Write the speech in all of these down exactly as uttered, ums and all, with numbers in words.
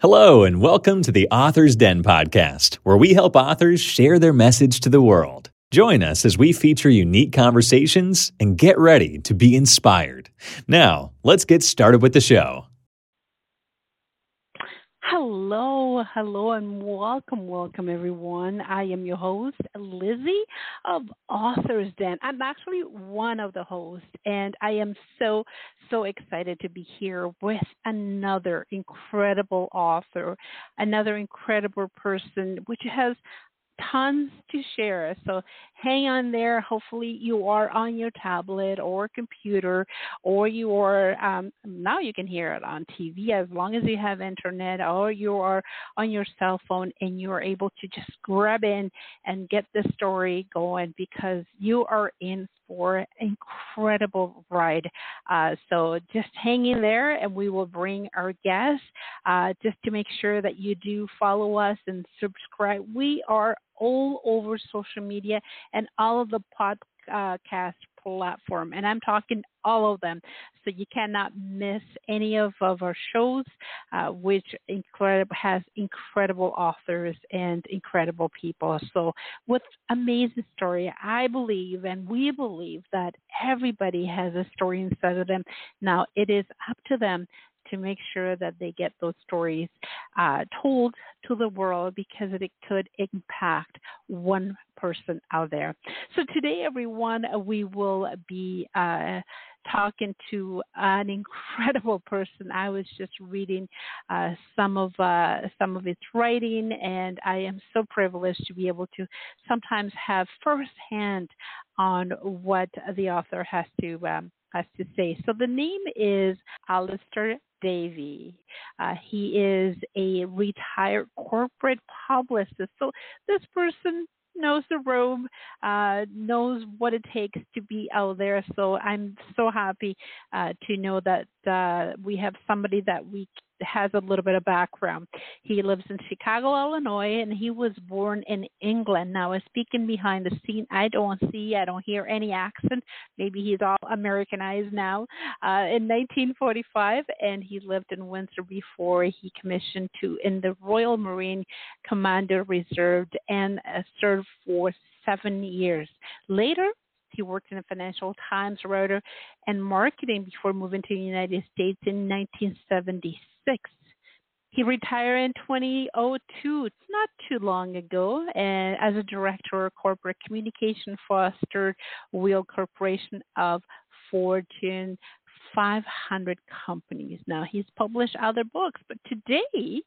Hello, and welcome to the Authors Den podcast, where we help authors share their message to the world. Join us as we feature unique conversations and get ready to be inspired. Now, let's get started with the show. Hello, hello, and welcome, welcome, everyone. I am your host, Lizzie of Authors Den. I'm actually one of the hosts, and I am so, so excited to be here with another incredible author, another incredible person, which has tons to share. So hang on there. Hopefully you are on your tablet or computer, or you are, um, now you can hear it on T V as long as you have internet, or you are on your cell phone and you're able to just grab in and get the story going, because you are in for an incredible ride. Uh, so just hang in there, and we will bring our guests. Uh, just to make sure that you do follow us and subscribe. We are all over social media and all of the podcast platform, and I'm talking all of them. So you cannot miss any of, of our shows, uh, which incredible has incredible authors and incredible people. So with amazing story, I believe, and we believe, that everybody has a story inside of them. Now it is up to them to make sure that they get those stories uh, told to the world, because it could impact one person out there. So today, everyone, we will be uh, talking to an incredible person. I was just reading uh, some of uh, some of his writing, and I am so privileged to be able to sometimes have firsthand on what the author has to um, has to say. So the name is Alastair Davie. Uh, he is a retired corporate publicist. So this person knows the room, uh, knows what it takes to be out there. So I'm so happy uh, to know that uh, we have somebody that we has a little bit of background. He lives in Chicago, Illinois, and he was born in England. Now, speaking behind the scene, I don't see, I don't hear any accent. Maybe he's all Americanized now. Uh, in nineteen forty-five, and he lived in Windsor before he commissioned to in the Royal Marine Commando Reserve and uh, served for seven years. Later, he worked in the Financial Times writer and marketing before moving to the United States in nineteen seventy-six. He retired in twenty oh two. It's not too long ago, and as a director of corporate communication for Stewart Wheel Corporation of Fortune five hundred companies. Now, he's published other books, but today,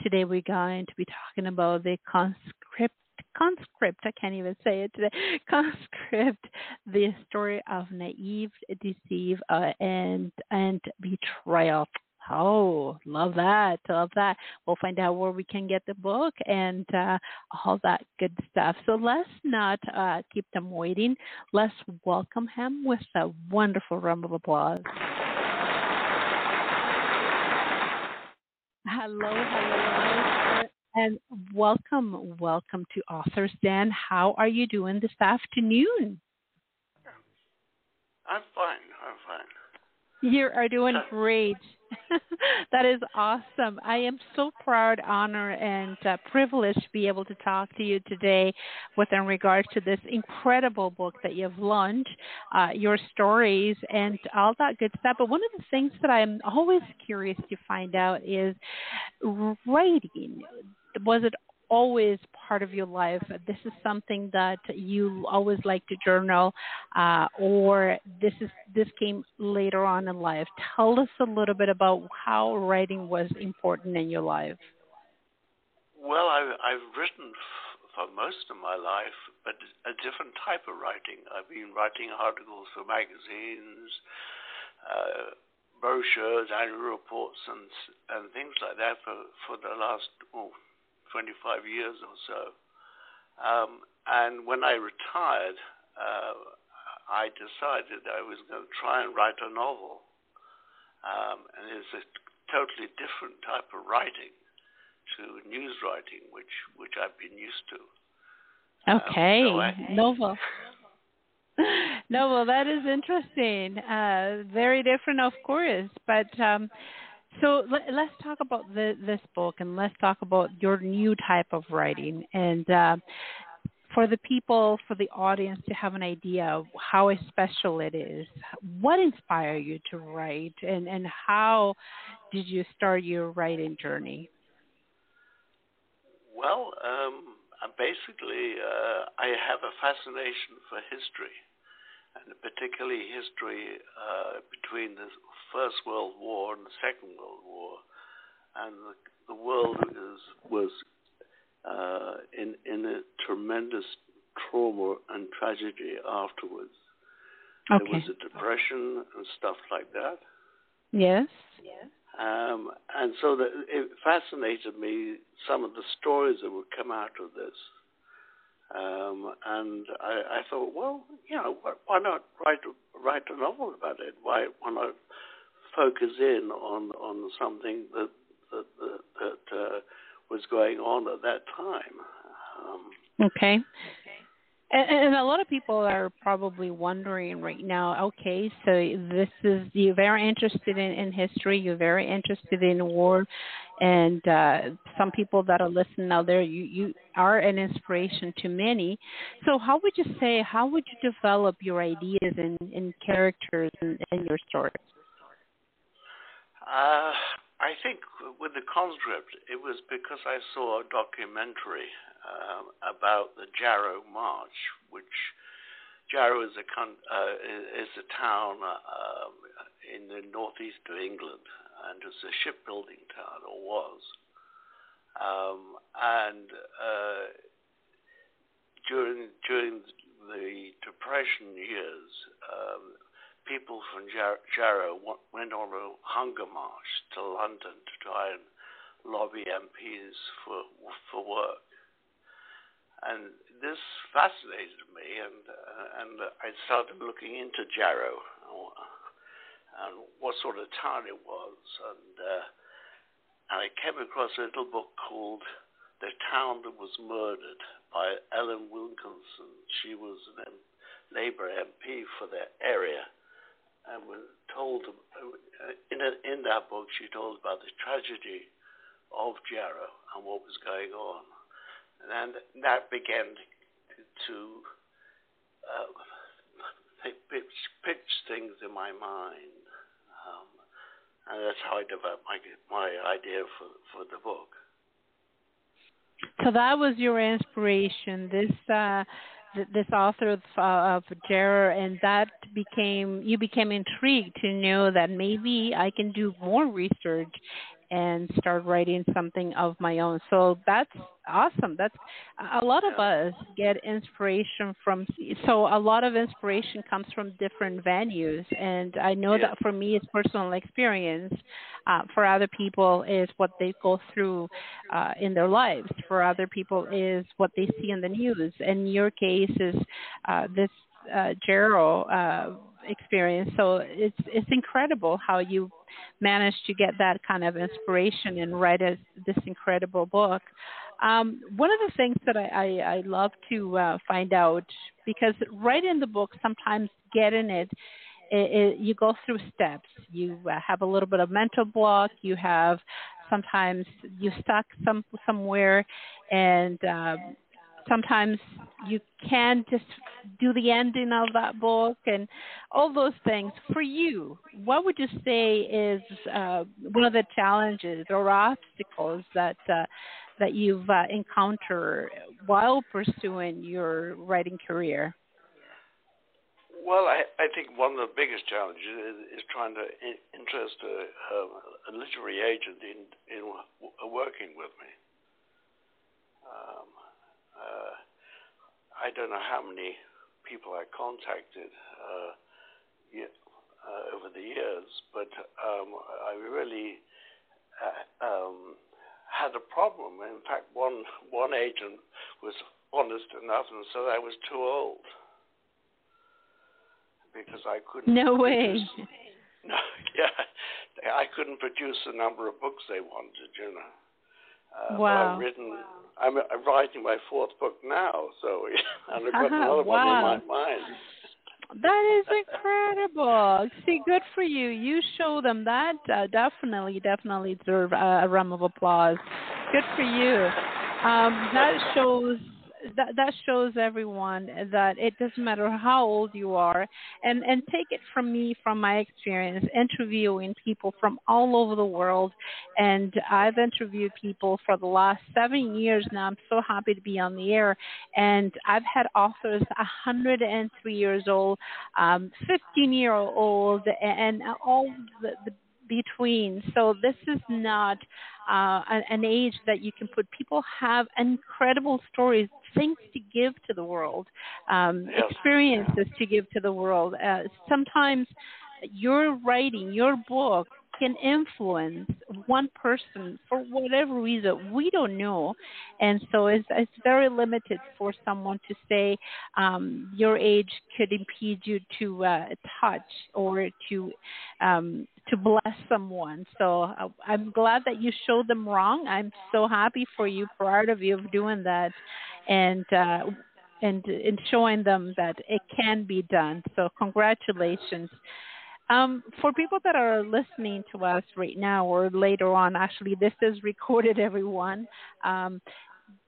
today we're going to be talking about The Conscript. Conscript, I can't even say it today. Conscript, the story of naive, deceive, uh, and and betrayal. Oh, love that, love that. We'll find out where we can get the book and uh, all that good stuff. So let's not uh, keep them waiting. Let's welcome him with a wonderful round of applause. Hello, hello. And welcome, welcome to Authors Den. How are you doing this afternoon? I'm fine, I'm fine. You are doing great. That is awesome. I am so proud, honor, and uh, privileged to be able to talk to you today with in regards to this incredible book that you've launched, uh, your stories and all that good stuff. But one of the things that I'm always curious to find out is writing. Was it always part of your life? This is something that you always like to journal, uh, or this is this came later on in life. Tell us a little bit about how writing was important in your life. Well, I've, I've written for most of my life, but a different type of writing. I've been writing articles for magazines, uh, brochures, annual reports, and and things like that for, for the last oh, twenty-five years or so. Um, and when I retired, uh, I decided I was going to try and write a novel. Um, and it's a totally different type of writing to news writing, which, which I've been used to. Okay, um, so I, novel. novel, that is interesting. Uh, very different, of course, but... Um, So let, let's talk about the, this book, and let's talk about your new type of writing. And uh, for the people, for the audience to have an idea of how special it is, what inspired you to write, and, and how did you start your writing journey? Well, um, basically, uh, I have a fascination for history, and particularly history uh, between the First World War and the Second World War. And the, the world is, was uh, in, in a tremendous trauma and tragedy afterwards. Okay. There was a depression and stuff like that. Yes. Yes. Um, and so the, it fascinated me, some of the stories that would come out of this. Um, and I, I thought, well, you know, why not write write a novel about it? Why, why not focus in on on something that that, that, that uh, was going on at that time? Um, okay. And, and a lot of people are probably wondering right now, okay, so this is, you're very interested in, in history, you're very interested in war, and uh, some people that are listening out there, you, you are an inspiration to many. So how would you say, how would you develop your ideas and, and characters in, in your stories? Uh, I think with The Conscript, it was because I saw a documentary Um, about the Jarrow March, which Jarrow is a con- uh, is a town uh, in the northeast of England, and it's a shipbuilding town, or was. Um, and uh, during during the Depression years, um, people from Jar- Jarrow went on a hunger march to London to try and lobby M Ps for for work. And this fascinated me, and uh, and I started looking into Jarrow and what sort of town it was. And, uh, and I came across a little book called The Town That Was Murdered by Ellen Wilkinson. She was a M- Labour M P for that area, and was told in, a, in that book she told about the tragedy of Jarrow and what was going on. And that began to uh, pitch, pitch things in my mind, um, and that's how I developed my my idea for for the book. So that was your inspiration. This uh, th- this author of, uh, of Jarrow, and that became you became intrigued to know that maybe I can do more research and start writing something of my own. So that's awesome. That's a lot of us get inspiration from. So a lot of inspiration comes from different venues, and I know yeah. that for me it's personal experience. Uh, for other people is what they go through uh, in their lives. For other people is what they see in the news. In your case is uh, this uh, Jarrow uh, experience. So it's it's incredible how you managed to get that kind of inspiration and write a, this incredible book. Um, one of the things that I, I, I love to uh, find out, because writing the book, sometimes getting it, it, it you go through steps. You uh, have a little bit of mental block. You have sometimes you're stuck some, somewhere, and uh, sometimes you can just do the ending of that book and all those things. For you, what would you say is uh, one of the challenges or obstacles that uh, that you've uh, encountered while pursuing your writing career? Well, I, I think one of the biggest challenges is, is trying to interest a, a literary agent in, in working with me. Um, Uh, I don't know how many people I contacted uh, yet, uh, over the years, but um, I really uh, um, had a problem. In fact, one one agent was honest enough and said I was too old because I couldn't. No way. Produce, no, yeah, I couldn't produce the number of books they wanted, you know. Uh, wow. I've written, wow. I'm, I'm writing my fourth book now, so and I've got uh-huh. another wow. one in my mind. That is incredible. See, good for you. You show them that. Uh, definitely, definitely deserve a, a round of applause. Good for you. Um, that shows that, that shows everyone that it doesn't matter how old you are. And, and take it from me, from my experience, interviewing people from all over the world. And I've interviewed people for the last seven years now. I'm so happy to be on the air. And I've had authors one hundred three years old, um, fifteen year old, and all the, the between. So this is not uh, an age that you can put. People have incredible stories, things to give to the world, um, experiences to give to the world. Uh, sometimes your writing, your book can influence one person for whatever reason. We don't know. And so it's, it's very limited for someone to say um, your age could impede you to uh, touch or to um, to bless someone. So uh, I'm glad that you showed them wrong. I'm so happy for you, proud of you of doing that and, uh, and, and showing them that it can be done. So congratulations. Um, for people that are listening to us right now or later on, actually, this is recorded, everyone. Um,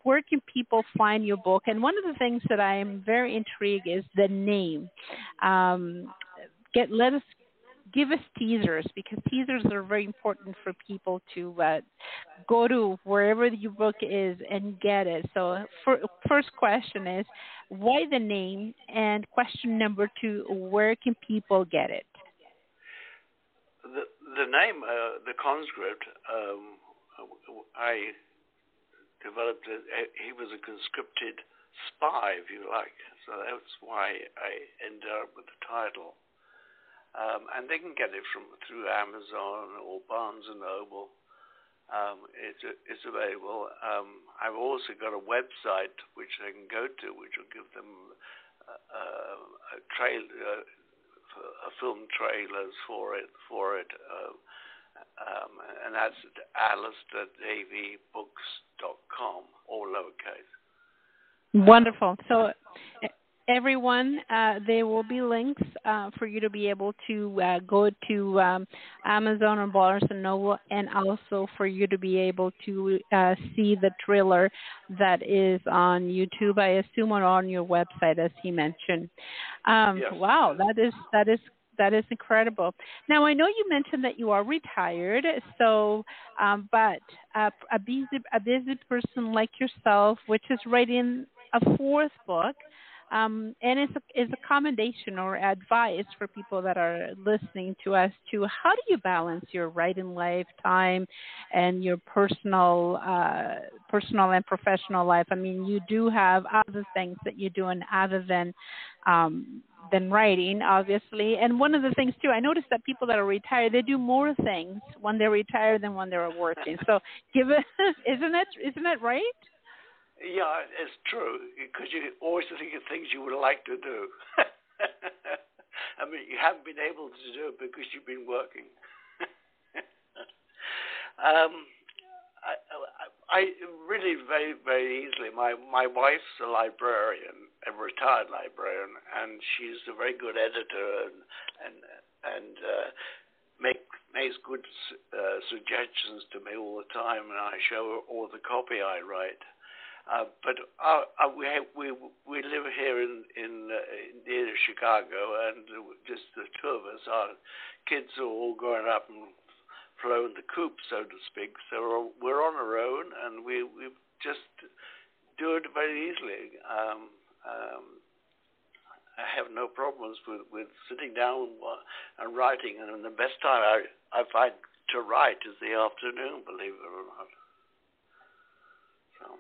where can people find your book? And one of the things that I am very intrigued is the name. Um, get let us give us teasers, because teasers are very important for people to uh, go to wherever your book is and get it. So for, first question is, why the name? And question number two, where can people get it? The, the name, uh, The Conscript, um, I developed it. He was a conscripted spy, if you like. So that's why I ended up with the title. Um, and they can get it from through Amazon or Barnes and Noble. Um, it, it's available. Um, I've also got a website which they can go to, which will give them uh, a trail, uh, a film trailers for it. For it, uh, um, and that's at Alastair Davie books dot com, all lowercase. Wonderful. So. Everyone, uh, there will be links uh, for you to be able to uh, go to um, Amazon or Barnes and Noble, and also for you to be able to uh, see the trailer that is on YouTube, I assume, or on your website, as he mentioned. Um, yes. Wow, that is that is that is incredible. Now, I know you mentioned that you are retired, so um, but uh, a busy a busy person like yourself, which is writing a fourth book. Um, and it's a, it's a commendation or advice for people that are listening to us to how do you balance your writing life time and your personal uh, personal and professional life? I mean, you do have other things that you're doing other than um, than writing, obviously. And one of the things, too, I noticed that people that are retired, they do more things when they're retired than when they're working. So give it, isn't that, isn't that right? Yeah, it's true, because you always think of things you would like to do. I mean, you haven't been able to do it because you've been working. um, I, I, I really very, very easily, my, my wife's a librarian, a retired librarian, and she's a very good editor and and, and uh, make, makes good uh, suggestions to me all the time, and I show her all the copy I write. Uh, but uh, uh, we have, we we live here in in, uh, in near Chicago, and just the two of us, our kids are all grown up and flown the coop, so to speak. So we're, we're on our own, and we we just do it very easily. Um, um, I have no problems with, with sitting down and writing, and the best time I I find to write is the afternoon, believe it or not. So.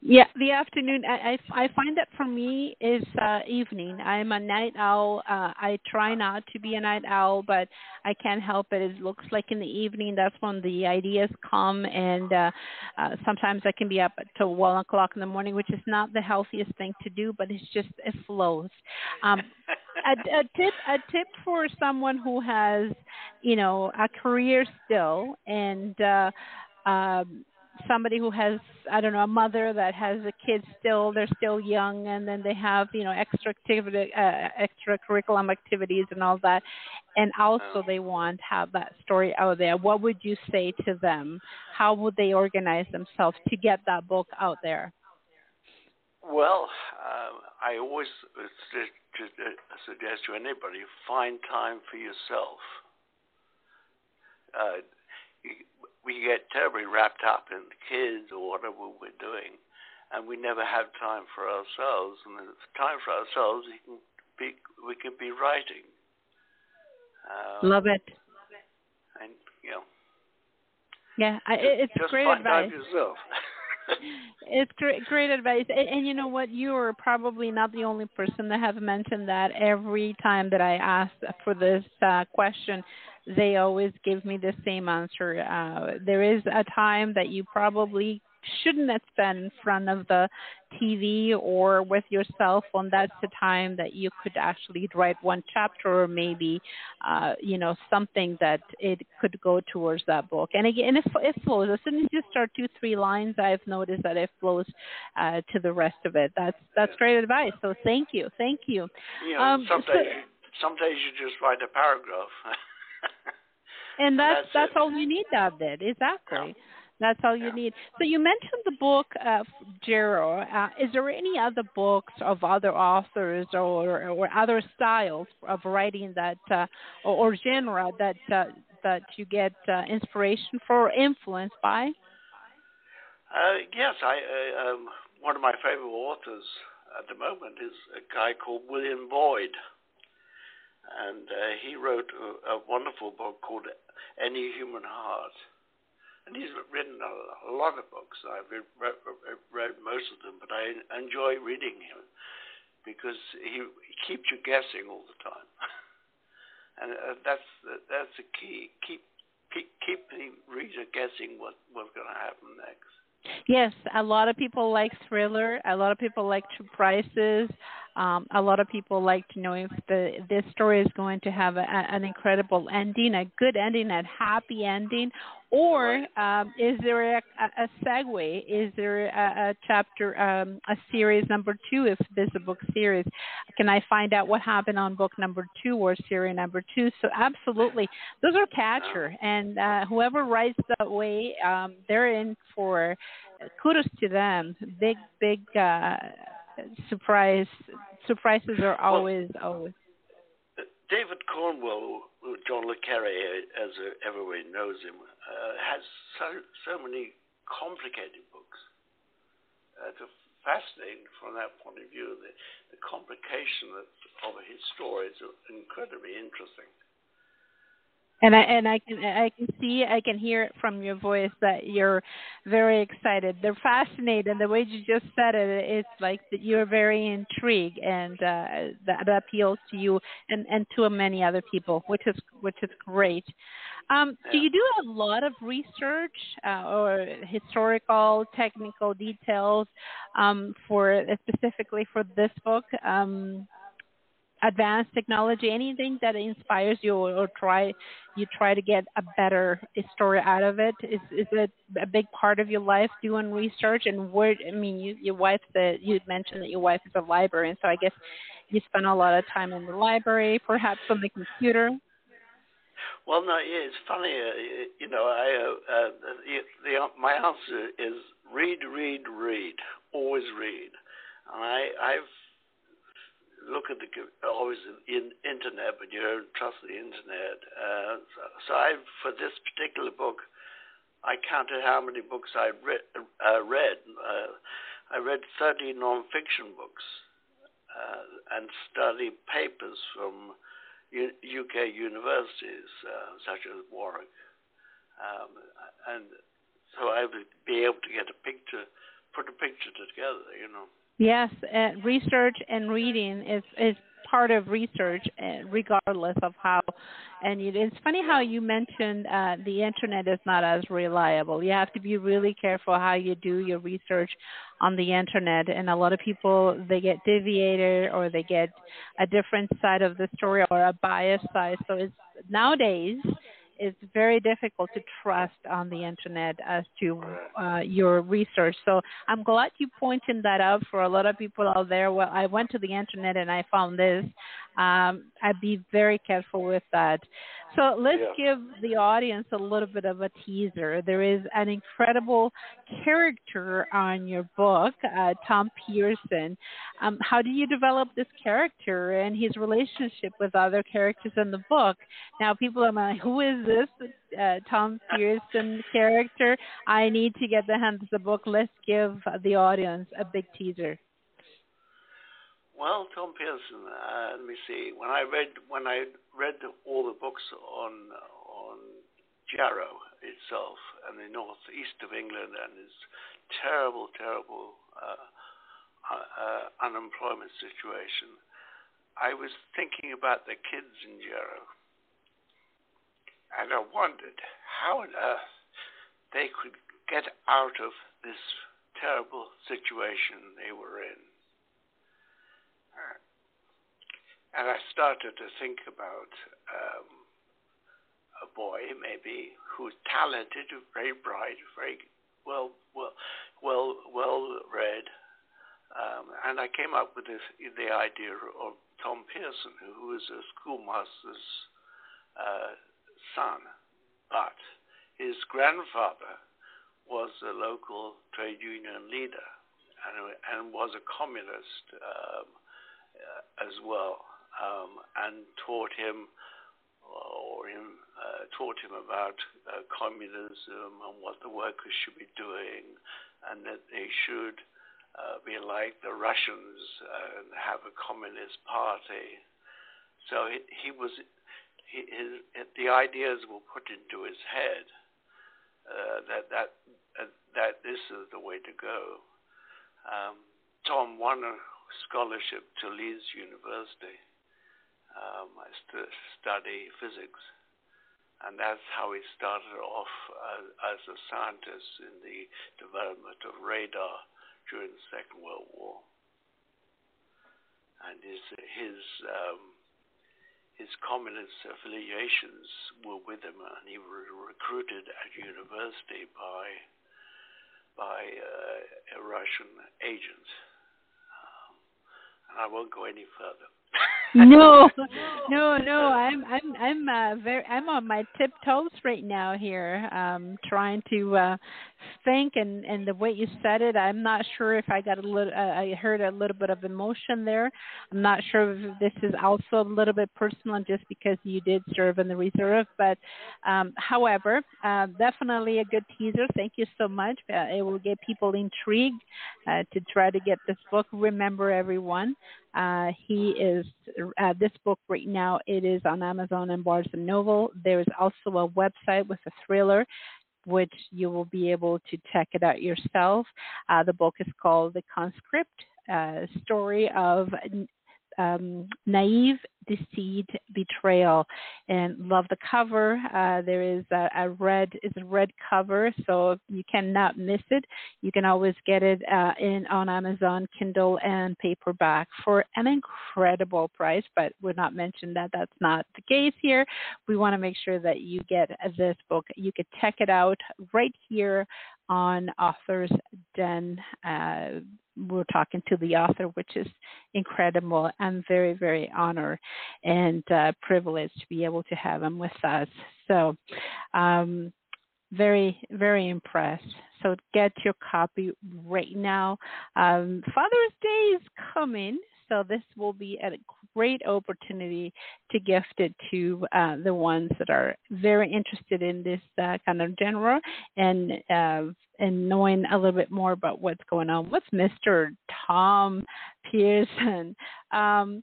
Yeah, the afternoon. I, I, I find that for me is uh, evening. I'm a night owl. Uh, I try not to be a night owl, but I can't help it. It looks like in the evening, that's when the ideas come, and uh, uh, sometimes I can be up until one o'clock in the morning, which is not the healthiest thing to do, but it's just it flows. Um, a, a tip, a tip for someone who has, you know, a career still and. Uh, um, somebody who has, I don't know, a mother that has a kid still, they're still young, and then they have, you know, extra activity, uh, extracurriculum activities and all that, and also they want to have that story out there. What would you say to them? How would they organize themselves to get that book out there? Well, um, I always suggest to anybody, find time for yourself. Uh, we get terribly wrapped up in the kids or whatever we're doing, and we never have time for ourselves. And if time for ourselves, we can be, we can be writing. Um, Love it. And, you know. Yeah, I, it's just great find advice. Time for yourself. It's great, great advice. And, and you know what? You are probably not the only person that have mentioned that. Every time that I ask for this uh, question, they always give me the same answer. Uh, there is a time that you probably shouldn't spend in front of the T V or with your cell phone. That's the time that you could actually write one chapter, or maybe, uh, you know, something that it could go towards that book. And again, it, it flows. As soon as you start two, three lines, I've noticed that it flows uh, to the rest of it. That's that's yeah. great advice. So thank you, thank you. You know, um, some days, so, you, some days you just write a paragraph, and that's that's, that's all you need. That did exactly. Yeah. That's all you yeah. need. So you mentioned the book, uh, Jarrow. Uh, is there any other books of other authors or or other styles of writing that, uh, or, or genre that uh, that you get uh, inspiration for or influenced by? Uh, yes, I uh, um, one of my favorite authors at the moment is a guy called William Boyd, and uh, he wrote a, a wonderful book called Any Human Heart. And he's written a lot of books. I've read, read, read most of them, but I enjoy reading him because he keeps you guessing all the time, and uh, that's that's the key. Keep keep, keep the reader guessing what, what's going to happen next. Yes, a lot of people like thriller. A lot of people like true prices. Um, a lot of people like to know if the this story is going to have a, an incredible ending, a good ending, a happy ending, or um, is there a, a segue? Is there a, a chapter, um, a series number two? If there's a book series, can I find out what happened on book number two or series number two? So absolutely, those are catcher, and uh, whoever writes that way, um, they're in for kudos to them. Big, big uh, surprise. Surprises are always well, always. David Cornwell, John Le Carre, as everyone knows him, uh, has so so many complicated books. Uh, it's fascinating from that point of view. The, the complication of, of his story is incredibly interesting. And I and I can I can see I can hear it from your voice that you're very excited. They're fascinated. The way you just said it, it's like that you're very intrigued, and uh, that, that appeals to you and, and to many other people, which is which is great. Um, yeah. Do you do a lot of research uh, or historical, technical details um, for specifically for this book? Um, Advanced technology, anything that inspires you, or, or try you try to get a better story out of it? Is is it a big part of your life doing research? And where I mean, you, your wife, that you mentioned that your wife is a librarian, so I guess you spend a lot of time in the library, perhaps on the computer. Well, no, yeah, it's funny, uh, you know. I uh, uh, the, the, my answer is read, read, read, always read, and I, I've. Look at the always in internet, but you don't trust the internet. Uh, so, so I, for this particular book, I counted how many books I read. Uh, read. Uh, I read thirty non-fiction books uh, and studied papers from U UK universities uh, such as Warwick, um, and so I would be able to get a picture, put a picture together, you know. Yes, uh, research and reading is, is part of research, uh, regardless of how. And it, it's funny how you mentioned uh, the internet is not as reliable. You have to be really careful how you do your research on the internet. And a lot of people, they get deviated, or they get a different side of the story, or a biased side. So it's nowadays, it's very difficult to trust on the internet as to uh, your research. So I'm glad you pointed that out for a lot of people out there. Well, I went to the internet and I found this. Um, I'd be very careful with that. So let's yeah. give the audience a little bit of a teaser. There is an incredible character on your book, uh, Tom Pearson. Um, how do you develop this character and his relationship with other characters in the book? Now, people are like, who is this uh, Tom Pearson character? I need to get the hands of the book. Let's give the audience a big teaser. Well, Tom Pearson, uh, let me see. When I read when I read all the books on on Jarrow itself and the northeast of England and its terrible, terrible uh, uh, unemployment situation, I was thinking about the kids in Jarrow, and I wondered how on earth they could get out of this terrible situation they were in. And I started to think about um, a boy, maybe, who's talented, very bright, very well, well, well, well read, um, and I came up with this, the idea of Tom Pearson, who was a schoolmaster's uh, son, but his grandfather was a local trade union leader and, and was a communist. Um, Uh, as well, um, and taught him, or in, uh, taught him about uh, communism and what the workers should be doing, and that they should uh, be like the Russians uh, and have a communist party. So he, he was, he, his, the ideas were put into his head uh, that that uh, that this is the way to go. Um, Tom won a scholarship to Leeds University um, to study physics, and that's how he started off uh, as a scientist in the development of radar during the Second World War. And his his um, his communist affiliations were with him, and he was recruited at university by by uh, a Russian agent. And I won't go any further. no, no, no. I'm, I'm, I'm, uh, very. I'm on my tiptoes right now here, um, trying to uh, think. And, and the way you said it, I'm not sure if I got a little. Uh, I heard a little bit of emotion there. I'm not sure if this is also a little bit personal, just because you did serve in the reserve. But, um, however, uh, definitely a good teaser. Thank you so much. Uh, it will get people intrigued uh, to try to get this book. Remember, everyone. Uh, he is uh, this book right now. It is on Amazon and Barnes and Noble. There is also a website with a thriller, which you will be able to check it out yourself. Uh, the book is called The Conscript: uh, Story of um, Naive Deceit, Betrayal, and love the cover. Uh, there is a, a red, it's a red cover, so you cannot miss it. You can always get it uh, in on Amazon, Kindle, and paperback for an incredible price. But we're not mentioning that. That's not the case here. We want to make sure that you get this book. You could check it out right here on Authors Den. Uh, we're talking to the author, which is incredible. I'm very, very honored and uh, privileged to be able to have him with us. So um, very, very impressed. So get your copy right now. Um, Father's Day is coming, so this will be a great opportunity to gift it to uh, the ones that are very interested in this uh, kind of genre and uh, and knowing a little bit more about what's going on with Mister Tom Pearson. Um,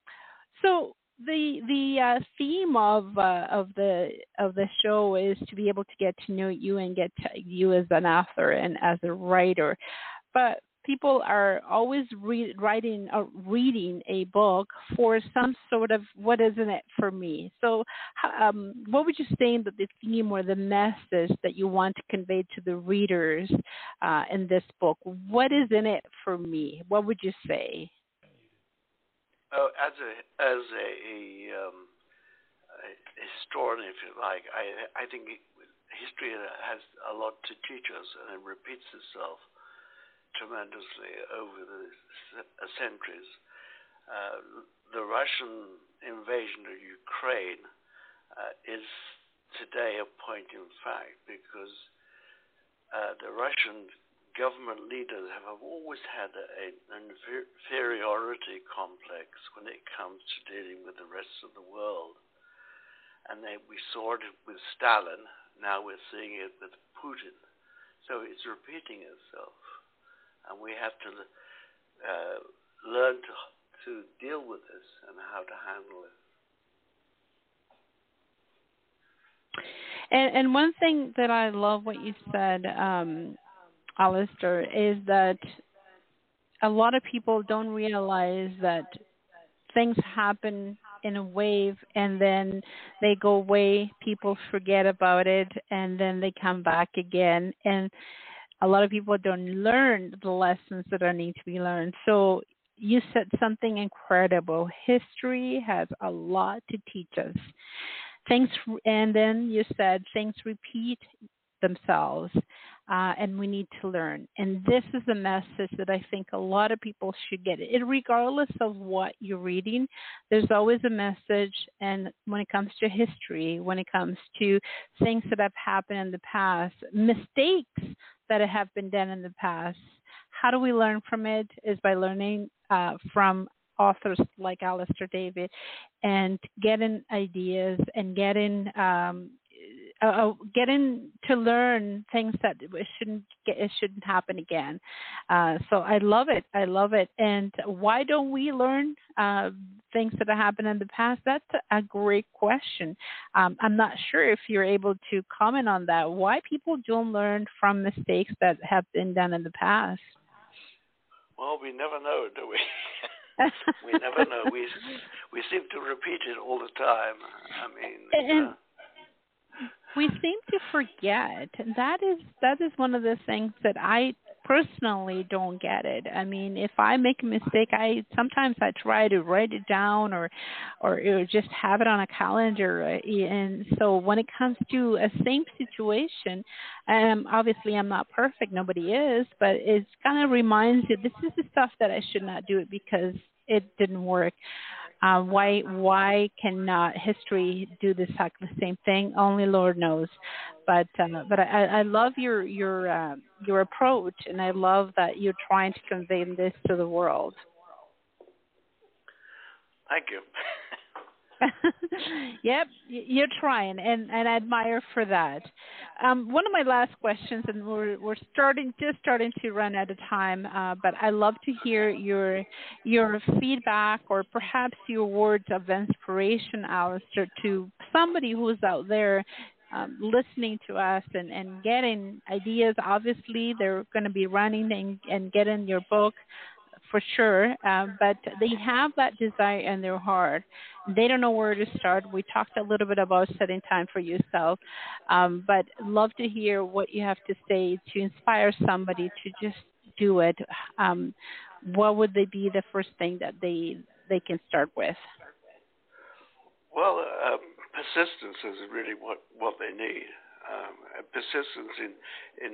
so the the uh, theme of uh, of the of the show is to be able to get to know you and get to you as an author and as a writer, but people are always re- writing or reading a book for some sort of what is in it for me. So um, what would you say that the theme or the message that you want to convey to the readers uh, in this book? What is in it for me? What would you say? Oh, as a as a, a, um, historian, if you like, I I think history has a lot to teach us, and it repeats itself tremendously over the centuries. Uh, the Russian invasion of Ukraine uh, is today a point in fact, because uh, the Russian government leaders have always had a, an inferiority complex when it comes to dealing with the rest of the world. And they, we saw it with Stalin, now we're seeing it with Putin. So it's repeating itself. And we have to uh, learn to, to deal with this and how to handle it. And, and one thing that I love what you said, um, Alastair, is that a lot of people don't realize that things happen in a wave, and then they go away, people forget about it, and then they come back again. And a lot of people don't learn the lessons that are need to be learned. So you said something incredible. History has a lot to teach us. Things, and then you said things repeat themselves, uh, and we need to learn. And this is the message that I think a lot of people should get. It, regardless of what you're reading, there's always a message. And when it comes to history, when it comes to things that have happened in the past, mistakes that have been done in the past, how do we learn from it is by learning uh, from authors like Alastair Davie, and getting ideas and getting um, uh, getting to learn things that it shouldn't get, it shouldn't happen again. Uh, so I love it. I love it. And why don't we learn uh, things that have happened in the past? That's a great question. Um, I'm not sure if you're able to comment on that. Why people don't learn from mistakes that have been done in the past? Well, we never know, do we? We never know. We we seem to repeat it all the time. I mean, and uh, we seem to forget. That is that is one of the things that I personally don't get it. I mean, if I make a mistake, I sometimes I try to write it down or or, or just have it on a calendar. And so when it comes to a same situation, um, obviously I'm not perfect. Nobody is, but it kind of reminds you this is the stuff that I should not do it because it didn't work. Uh, why why cannot history do this the same thing? Only Lord knows. But uh, but I, I love your your uh, your approach, and I love that you're trying to convey this to the world. Thank you. Yep, you're trying, and, and I admire for that. Um, one of my last questions, and we're we're starting just starting to run out of time, uh, but I love to hear your your feedback or perhaps your words of inspiration, Alastair, to somebody who's out there um, listening to us and, and getting ideas. Obviously, they're going to be running and, and getting your book. For sure, uh, but they have that desire in their heart. They don't know where to start. We talked a little bit about setting time for yourself, um, but love to hear what you have to say to inspire somebody to just do it. Um, what would they be the first thing that they they can start with? Well, uh, persistence is really what, what they need. Um, persistence in, in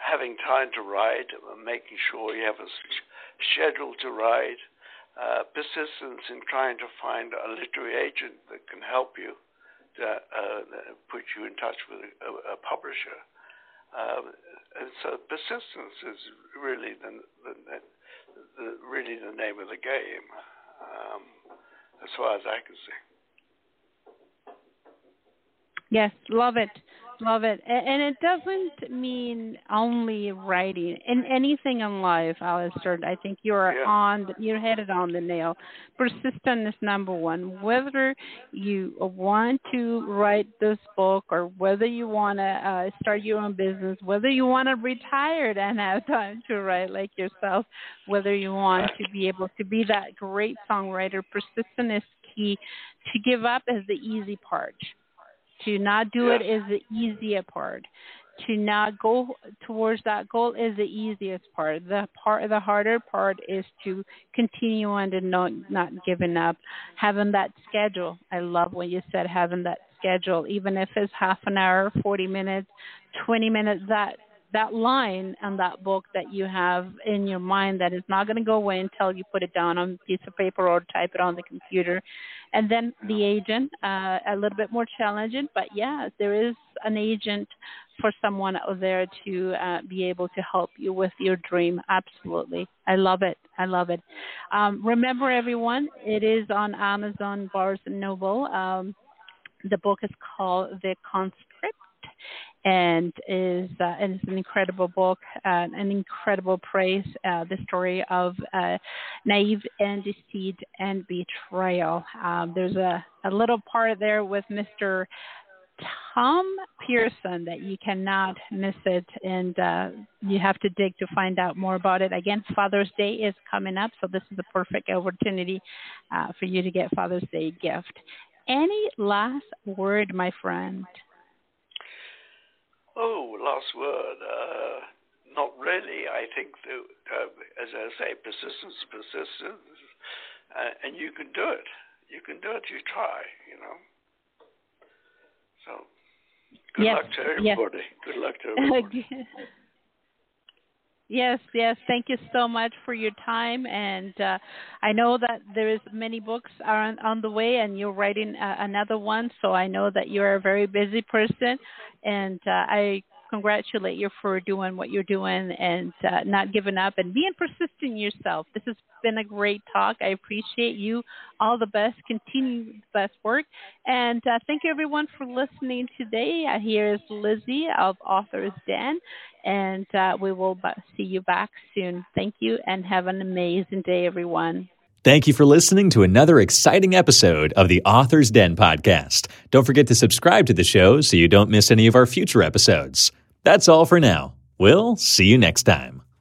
having time to write, making sure you have a sh- schedule to write, uh, persistence in trying to find a literary agent that can help you, to, uh, put you in touch with a, a publisher. Um, and so persistence is really the, the, the really the name of the game, um, as far as I can see. Yes, love it, love it. And it doesn't mean only writing. In anything in life, Alastair, I think you're yeah. on, you're headed on the nail. Persistence is number one. Whether you want to write this book or whether you want to uh, start your own business, whether you want to retire and have time to write like yourself, whether you want to be able to be that great songwriter, persistence is key. To give up is the easy part. To not do yeah. it is the easier part. to not go towards that goal is the easiest part. The part, the harder part is to continue on and not, not giving up. Having that schedule. I love when you said having that schedule, even if it's half an hour, forty minutes, twenty minutes, that that line and that book that you have in your mind that is not going to go away until you put it down on a piece of paper or type it on the computer. And then the agent, uh, a little bit more challenging, but yeah, there is an agent for someone out there to uh, be able to help you with your dream. Absolutely. I love it. I love it. Um, remember everyone, it is on Amazon, Barnes and Noble. Um, the book is called The Conscript. And is uh, and it's an incredible book, uh, an incredible praise, uh, the story of uh, naive and deceit and betrayal. Um, there's a, a little part there with Mister Tom Pearson that you cannot miss it, and uh, you have to dig to find out more about it. Again, Father's Day is coming up, so this is a perfect opportunity uh, for you to get Father's Day gift. Any last word, my friend? Oh, last word. Uh, not really. I think that, uh, as I say, persistence, persistence, uh, and you can do it. You can do it. You try, you know. So, good yes. luck to everybody. Yes. Good luck to everybody. Yes, yes. Thank you so much for your time. And uh, I know that there is many books are on, on the way, and you're writing uh, another one. So I know that you're a very busy person. And uh, I congratulate you for doing what you're doing and uh, not giving up and being persistent yourself. This has been a great talk. I appreciate you. All the best. Continue the best work. And uh, thank you, everyone, for listening today. Uh, here is Lizzie of Authors Den. And uh, we will see you back soon. Thank you, and have an amazing day, everyone. Thank you for listening to another exciting episode of the Authors Den podcast. Don't forget to subscribe to the show so you don't miss any of our future episodes. That's all for now. We'll see you next time.